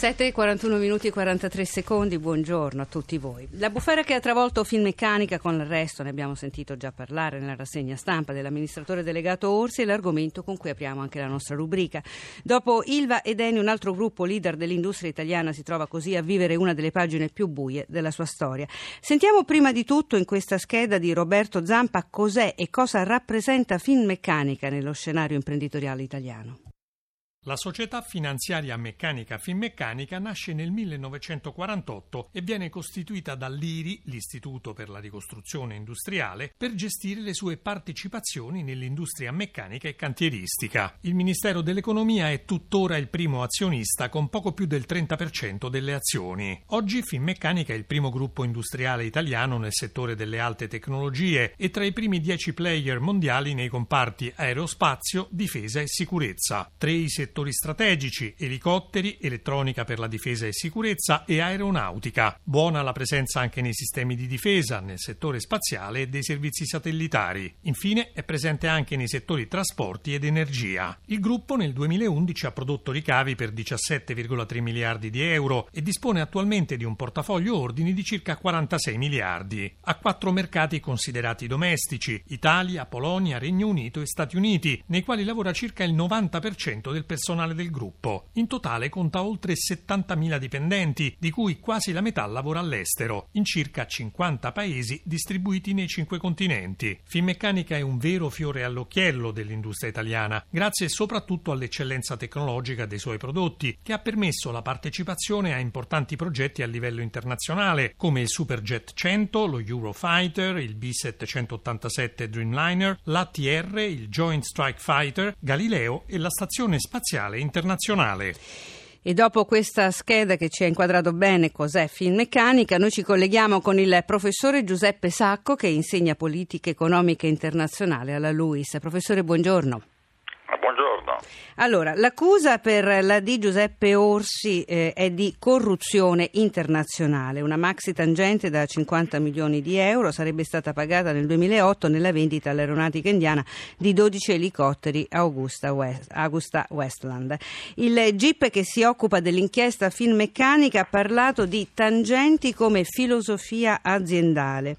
7:41 minuti e 43 secondi, buongiorno a tutti voi. La bufera che ha travolto Finmeccanica con l'arresto, ne abbiamo sentito già parlare nella rassegna stampa, dell'amministratore delegato Orsi, è l'argomento con cui apriamo anche la nostra rubrica. Dopo Ilva ed Eni, un altro gruppo leader dell'industria italiana si trova così a vivere una delle pagine più buie della sua storia. Sentiamo prima di tutto in questa scheda di Roberto Zampa cos'è e cosa rappresenta Finmeccanica nello scenario imprenditoriale italiano. La società finanziaria meccanica Finmeccanica nasce nel 1948 e viene costituita dall'IRI, l'Istituto per la ricostruzione industriale, per gestire le sue partecipazioni nell'industria meccanica e cantieristica. Il Ministero dell'Economia è tuttora il primo azionista con poco più del 30% delle azioni. Oggi Finmeccanica è il primo gruppo industriale italiano nel settore delle alte tecnologie e tra i primi 10 player mondiali nei comparti aerospazio, difesa e sicurezza. Settori strategici, elicotteri, elettronica per la difesa e sicurezza e aeronautica. Buona la presenza anche nei sistemi di difesa, nel settore spaziale e dei servizi satellitari. Infine è presente anche nei settori trasporti ed energia. Il gruppo nel 2011 ha prodotto ricavi per 17,3 miliardi di euro e dispone attualmente di un portafoglio ordini di circa 46 miliardi. Ha 4 mercati considerati domestici: Italia, Polonia, Regno Unito e Stati Uniti, nei quali lavora circa il 90% del personale del gruppo. In totale conta oltre 70.000 dipendenti, di cui quasi la metà lavora all'estero, in circa 50 paesi distribuiti nei 5 continenti. Finmeccanica è un vero fiore all'occhiello dell'industria italiana, grazie soprattutto all'eccellenza tecnologica dei suoi prodotti, che ha permesso la partecipazione a importanti progetti a livello internazionale, come il Superjet 100, lo Eurofighter, il B-787 Dreamliner, l'ATR, il Joint Strike Fighter, Galileo e la Stazione Spaziale Internazionale. E dopo questa scheda che ci ha inquadrato bene cos'è Finmeccanica, noi ci colleghiamo con il professore Giuseppe Sacco, che insegna politica economica internazionale alla LUIS. Professore, buongiorno. Buongiorno. Allora, l'accusa per la di Giuseppe Orsi è di corruzione internazionale. Una maxi tangente da 50 milioni di euro sarebbe stata pagata nel 2008 nella vendita all'aeronautica indiana di 12 elicotteri AgustaWestland. Il GIP che si occupa dell'inchiesta Finmeccanica ha parlato di tangenti come filosofia aziendale.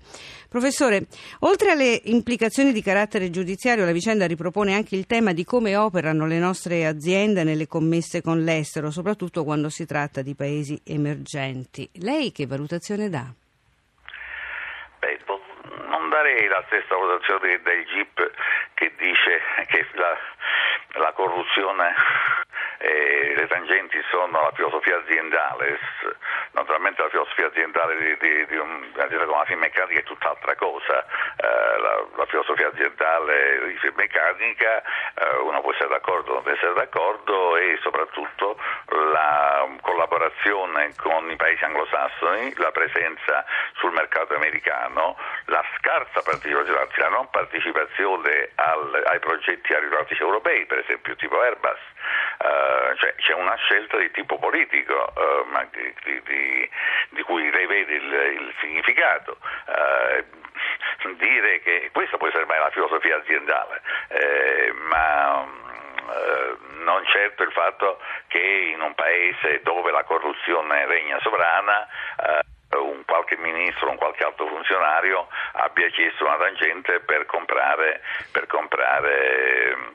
Professore, oltre alle implicazioni di carattere giudiziario, la vicenda ripropone anche il tema di come operano le nostre aziende nelle commesse con l'estero, soprattutto quando si tratta di paesi emergenti. Lei che valutazione dà? Non darei la stessa valutazione del GIP, che dice che la corruzione e le tangenti sono la filosofia aziendale. Naturalmente la filosofia aziendale di un'azienda come la Finmeccanica è tutt'altra cosa. La filosofia aziendale di Finmeccanica uno può essere d'accordo o non può essere d'accordo, e soprattutto la collaborazione con i paesi anglosassoni, la presenza sul mercato americano, la scarsa partecipazione, la non partecipazione ai progetti aeronautici europei, per esempio tipo Airbus. Cioè c'è una scelta di tipo politico di cui rivede il significato. Dire che questa può essere mai la filosofia aziendale, non certo il fatto che in un paese dove la corruzione regna sovrana un qualche ministro, un qualche alto funzionario abbia chiesto una tangente per far comprare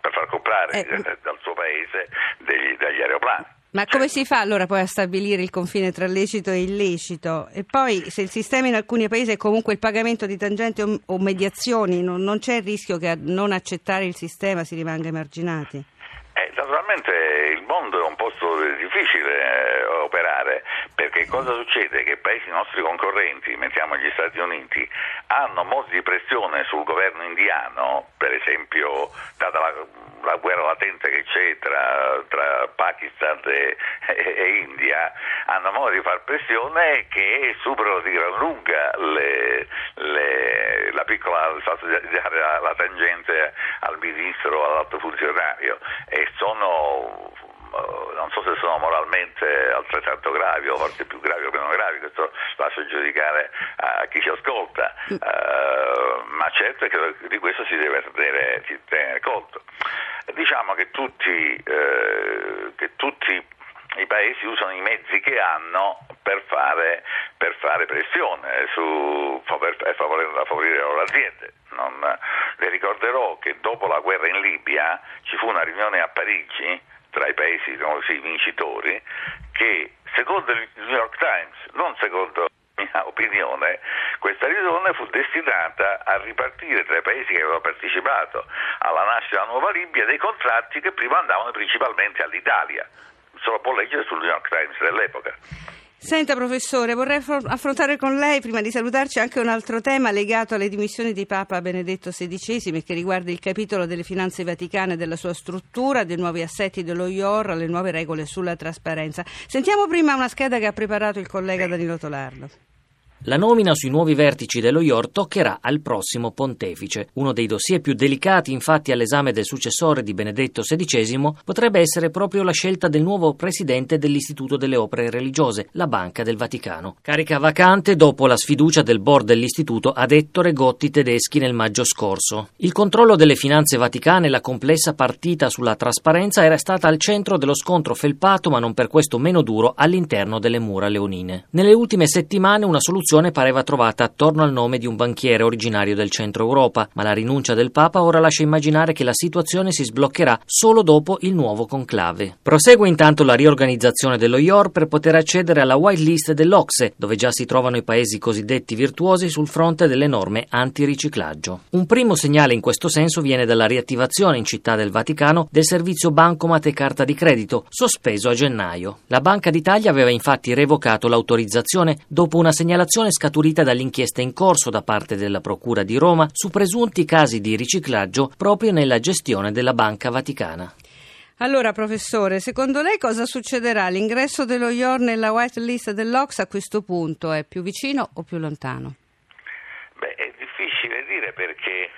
dal suo paese dagli aeroplani. Ma come si fa allora poi a stabilire il confine tra lecito e illecito? E poi, se il sistema in alcuni paesi è comunque il pagamento di tangenti o mediazioni, non c'è il rischio che a non accettare il sistema si rimanga emarginati? Naturalmente il Bond è un posto difficile operare, perché cosa succede? Che paesi nostri concorrenti, mettiamo gli Stati Uniti, hanno modi di pressione sul governo indiano, per esempio data la guerra latente che c'è tra Pakistan e India, hanno modo di far pressione che superano di gran lunga la piccola la tangente al ministro o all'alto funzionario, e sono, non so se sono moralmente altrettanto gravi o forse più gravi o meno gravi, questo lascio giudicare a chi ci ascolta, ma certo è che di questo si deve tenere conto. Diciamo che tutti i paesi usano i mezzi che hanno per fare pressione per favorire le loro aziende. Le ricorderò che dopo la guerra in Libia ci fu una riunione a Parigi tra i paesi vincitori che, secondo il New York Times, non secondo mia opinione, questa riunione fu destinata a ripartire tra i paesi che avevano partecipato alla nascita della nuova Libia dei contratti che prima andavano principalmente all'Italia. Se lo può leggere sul New York Times dell'epoca. Senta professore, vorrei affrontare con lei, prima di salutarci, anche un altro tema legato alle dimissioni di Papa Benedetto XVI, che riguarda il capitolo delle finanze vaticane, della sua struttura, dei nuovi assetti dello IOR, le nuove regole sulla trasparenza. Sentiamo prima una scheda che ha preparato il collega Danilo Tolardo. La nomina sui nuovi vertici dello IOR toccherà al prossimo pontefice. Uno dei dossier più delicati, infatti, all'esame del successore di Benedetto XVI potrebbe essere proprio la scelta del nuovo presidente dell'Istituto delle Opere Religiose, la Banca del Vaticano. Carica vacante dopo la sfiducia del board dell'istituto ad Ettore Gotti Tedeschi nel maggio scorso. Il controllo delle finanze vaticane e la complessa partita sulla trasparenza era stata al centro dello scontro felpato, ma non per questo meno duro, all'interno delle mura leonine. Nelle ultime settimane una soluzione pareva trovata attorno al nome di un banchiere originario del centro Europa, ma la rinuncia del Papa ora lascia immaginare che la situazione si sbloccherà solo dopo il nuovo conclave. Prosegue intanto la riorganizzazione dello IOR per poter accedere alla white list dell'OCSE, dove già si trovano i paesi cosiddetti virtuosi sul fronte delle norme antiriciclaggio. Un primo segnale in questo senso viene dalla riattivazione in Città del Vaticano del servizio bancomat e carta di credito, sospeso a gennaio. La Banca d'Italia aveva infatti revocato l'autorizzazione dopo una segnalazione scaturita dall'inchiesta in corso da parte della Procura di Roma su presunti casi di riciclaggio proprio nella gestione della Banca Vaticana. Allora professore, secondo lei cosa succederà? L'ingresso dello IOR nella white list dell'Ox a questo punto è più vicino o più lontano? Beh, è difficile dire perché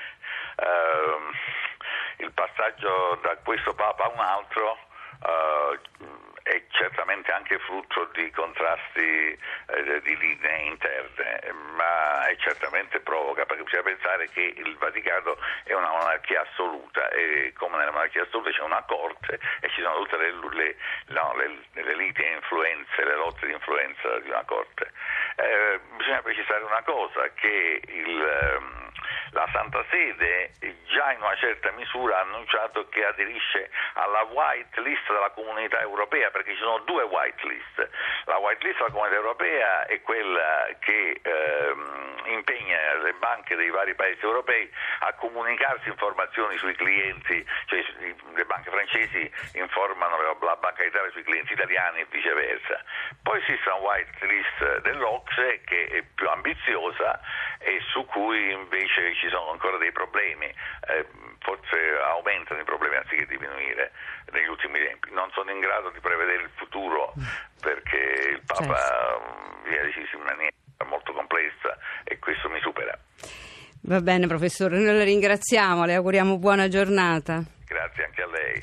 il passaggio da questo Papa a un altro è certamente anche frutto di contrasti di linee interne, ma è certamente provoca, perché bisogna pensare che il Vaticano è una monarchia assoluta e come nella monarchia assoluta c'è una corte e ci sono tutte le liti e influenze, le lotte di influenza di una corte. Bisogna precisare una cosa, che la Santa Sede già in una certa misura ha annunciato che aderisce alla white list della Comunità Europea, perché ci sono due white list. La white list della Comunità Europea è quella che impegna le banche dei vari paesi europei a comunicarsi informazioni sui clienti, cioè le banche francesi informano la Banca d'Italia sui clienti italiani e viceversa. Poi esiste una white list dell'OCSE che è più ambiziosa e su cui invece ci sono ancora dei problemi, forse aumentano i problemi anziché diminuire negli ultimi tempi. Non sono in grado di prevedere il futuro perché il Papa viene deciso in maniera molto complessa e questo mi supera. Va bene professore, noi la ringraziamo, le auguriamo buona giornata. Grazie anche a lei.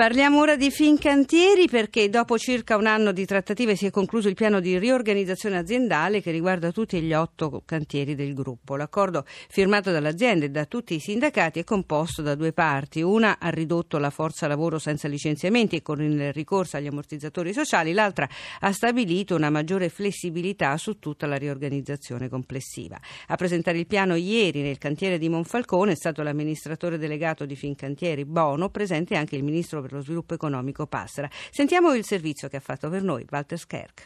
Parliamo ora di Fincantieri, perché dopo circa un anno di trattative si è concluso il piano di riorganizzazione aziendale che riguarda tutti gli 8 cantieri del gruppo. L'accordo firmato dall'azienda e da tutti i sindacati è composto da due parti. Una ha ridotto la forza lavoro senza licenziamenti e con il ricorso agli ammortizzatori sociali, l'altra ha stabilito una maggiore flessibilità su tutta la riorganizzazione complessiva. A presentare il piano ieri nel cantiere di Monfalcone è stato l'amministratore delegato di Fincantieri Bono, presente anche il ministro per lo sviluppo economico Passera. Sentiamo il servizio che ha fatto per noi Walter Scherk.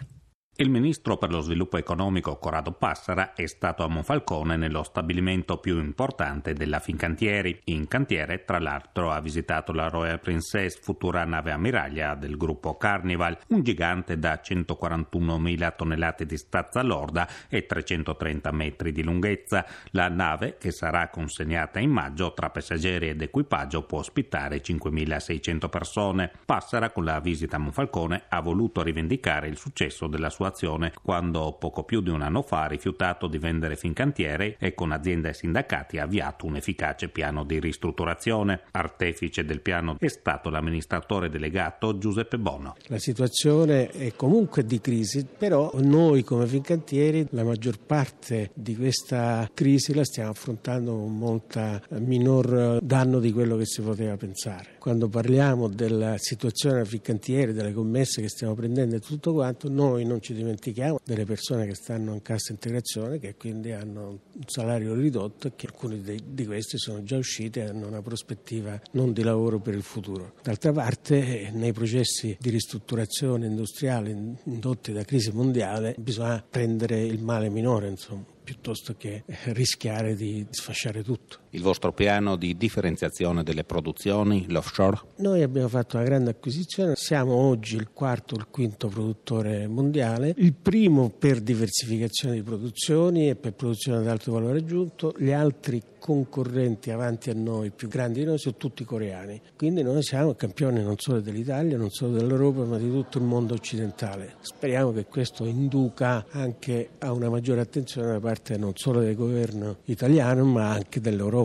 Il ministro per lo sviluppo economico Corrado Passera è stato a Monfalcone nello stabilimento più importante della Fincantieri. In cantiere, tra l'altro, ha visitato la Royal Princess, futura nave ammiraglia del gruppo Carnival, un gigante da 141.000 tonnellate di stazza lorda e 330 metri di lunghezza. La nave, che sarà consegnata in maggio, tra passeggeri ed equipaggio può ospitare 5.600 persone. Passera, con la visita a Monfalcone, ha voluto rivendicare il successo della sua azione, quando poco più di un anno fa ha rifiutato di vendere Fincantieri e con azienda e sindacati ha avviato un efficace piano di ristrutturazione. Artefice del piano è stato l'amministratore delegato Giuseppe Bono. La situazione è comunque di crisi, però noi come Fincantieri la maggior parte di questa crisi la stiamo affrontando con molta minor danno di quello che si poteva pensare. Quando parliamo della situazione della Fincantieri, delle commesse che stiamo prendendo e tutto quanto, noi non ci dimentichiamo delle persone che stanno in cassa integrazione, che quindi hanno un salario ridotto e che alcuni di questi sono già usciti e hanno una prospettiva non di lavoro per il futuro. D'altra parte, nei processi di ristrutturazione industriale indotti da crisi mondiale bisogna prendere il male minore, insomma, piuttosto che rischiare di sfasciare tutto. Il vostro piano di differenziazione delle produzioni, l'offshore? Noi abbiamo fatto una grande acquisizione, siamo oggi il quarto o il quinto produttore mondiale, il primo per diversificazione di produzioni e per produzione ad alto valore aggiunto, gli altri concorrenti avanti a noi, più grandi di noi, sono tutti coreani. Quindi noi siamo campioni non solo dell'Italia, non solo dell'Europa, ma di tutto il mondo occidentale. Speriamo che questo induca anche a una maggiore attenzione da parte non solo del governo italiano, ma anche dell'Europa.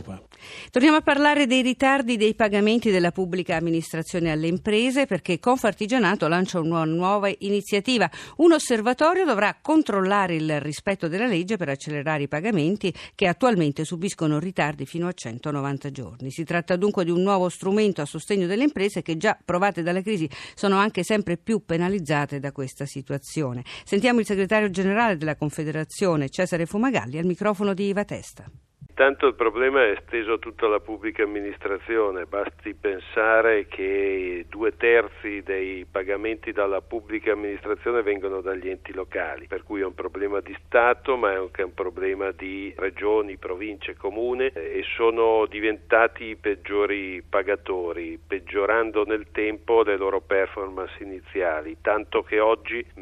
Torniamo a parlare dei ritardi dei pagamenti della pubblica amministrazione alle imprese, perché Confartigianato lancia una nuova iniziativa. Un osservatorio dovrà controllare il rispetto della legge per accelerare i pagamenti che attualmente subiscono ritardi fino a 190 giorni. Si tratta dunque di un nuovo strumento a sostegno delle imprese che, già provate dalla crisi, sono anche sempre più penalizzate da questa situazione. Sentiamo il segretario generale della Confederazione, Cesare Fumagalli, al microfono di Iva Testa. Tanto il problema è esteso a tutta la pubblica amministrazione, basti pensare che 2/3 dei pagamenti dalla pubblica amministrazione vengono dagli enti locali, per cui è un problema di Stato ma è anche un problema di regioni, province, comune, e sono diventati i peggiori pagatori, peggiorando nel tempo le loro performance iniziali, tanto che oggi più di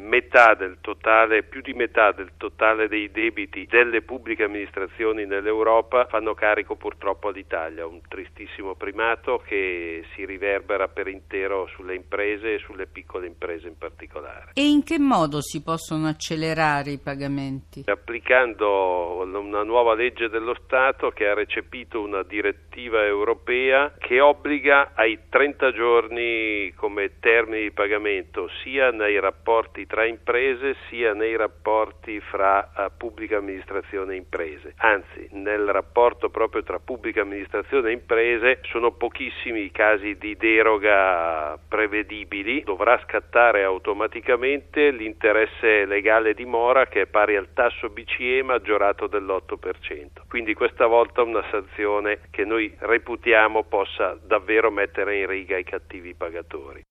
metà del totale dei debiti delle pubbliche amministrazioni nell'Europa fanno carico purtroppo all'Italia, un tristissimo primato che si riverbera per intero sulle imprese e sulle piccole imprese in particolare. E in che modo si possono accelerare i pagamenti? Applicando una nuova legge dello Stato che ha recepito una direttiva europea che obbliga ai 30 giorni come termine di pagamento sia nei rapporti tra imprese sia nei rapporti fra pubblica amministrazione e imprese. Anzi, nel rapporto proprio tra pubblica amministrazione e imprese sono pochissimi i casi di deroga prevedibili. Dovrà scattare automaticamente l'interesse legale di mora, che è pari al tasso BCE maggiorato dell'8%. Quindi questa volta una sanzione che noi reputiamo possa davvero mettere in riga i cattivi pagatori.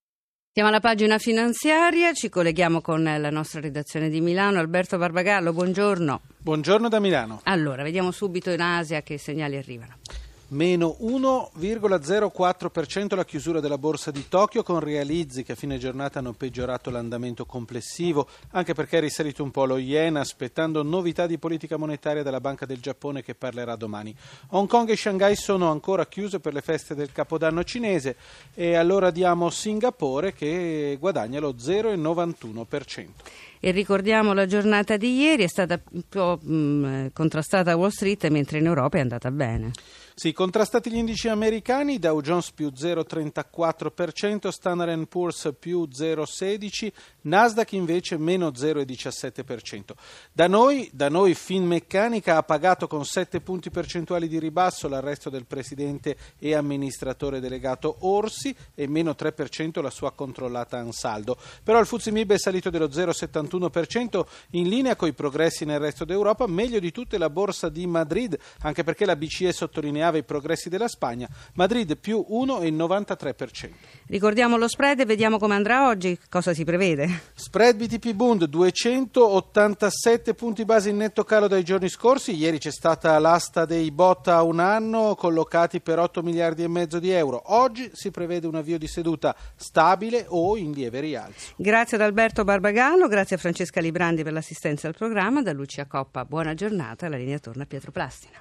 Siamo alla pagina finanziaria, ci colleghiamo con la nostra redazione di Milano. Alberto Barbagallo, buongiorno. Buongiorno da Milano. Allora, vediamo subito in Asia che segnali arrivano. Meno 1,04% la chiusura della borsa di Tokyo, con realizzi che a fine giornata hanno peggiorato l'andamento complessivo, anche perché è risalito un po' lo yen, aspettando novità di politica monetaria dalla Banca del Giappone che parlerà domani. Hong Kong e Shanghai sono ancora chiuse per le feste del Capodanno cinese, e allora diamo Singapore che guadagna lo 0,91%. E ricordiamo la giornata di ieri, è stata un po' contrastata a Wall Street, mentre in Europa è andata bene. Sì, contrastati gli indici americani, Dow Jones più 0,34%, Standard & Poor's più 0,16%, Nasdaq invece meno 0,17%. Da noi Finmeccanica ha pagato con 7 punti percentuali di ribasso l'arresto del presidente e amministratore delegato Orsi e meno 3% la sua controllata Ansaldo. Però il FTSE Mib è salito dello 0,71%. 0,81%, in linea coi progressi nel resto d'Europa, meglio di tutte la borsa di Madrid, anche perché la BCE sottolineava i progressi della Spagna. Madrid più 1,93%. Ricordiamo lo spread e vediamo come andrà oggi, cosa si prevede. Spread BTP Bund 287 punti base in netto calo dai giorni scorsi. Ieri c'è stata l'asta dei bot a un anno collocati per 8,5 miliardi di euro. Oggi si prevede un avvio di seduta stabile o in lieve rialzo. Grazie ad Alberto Barbagallo, grazie a Francesca Librandi per l'assistenza al programma. Da Lucia Coppa, buona giornata, la linea torna a Pietro Plastina.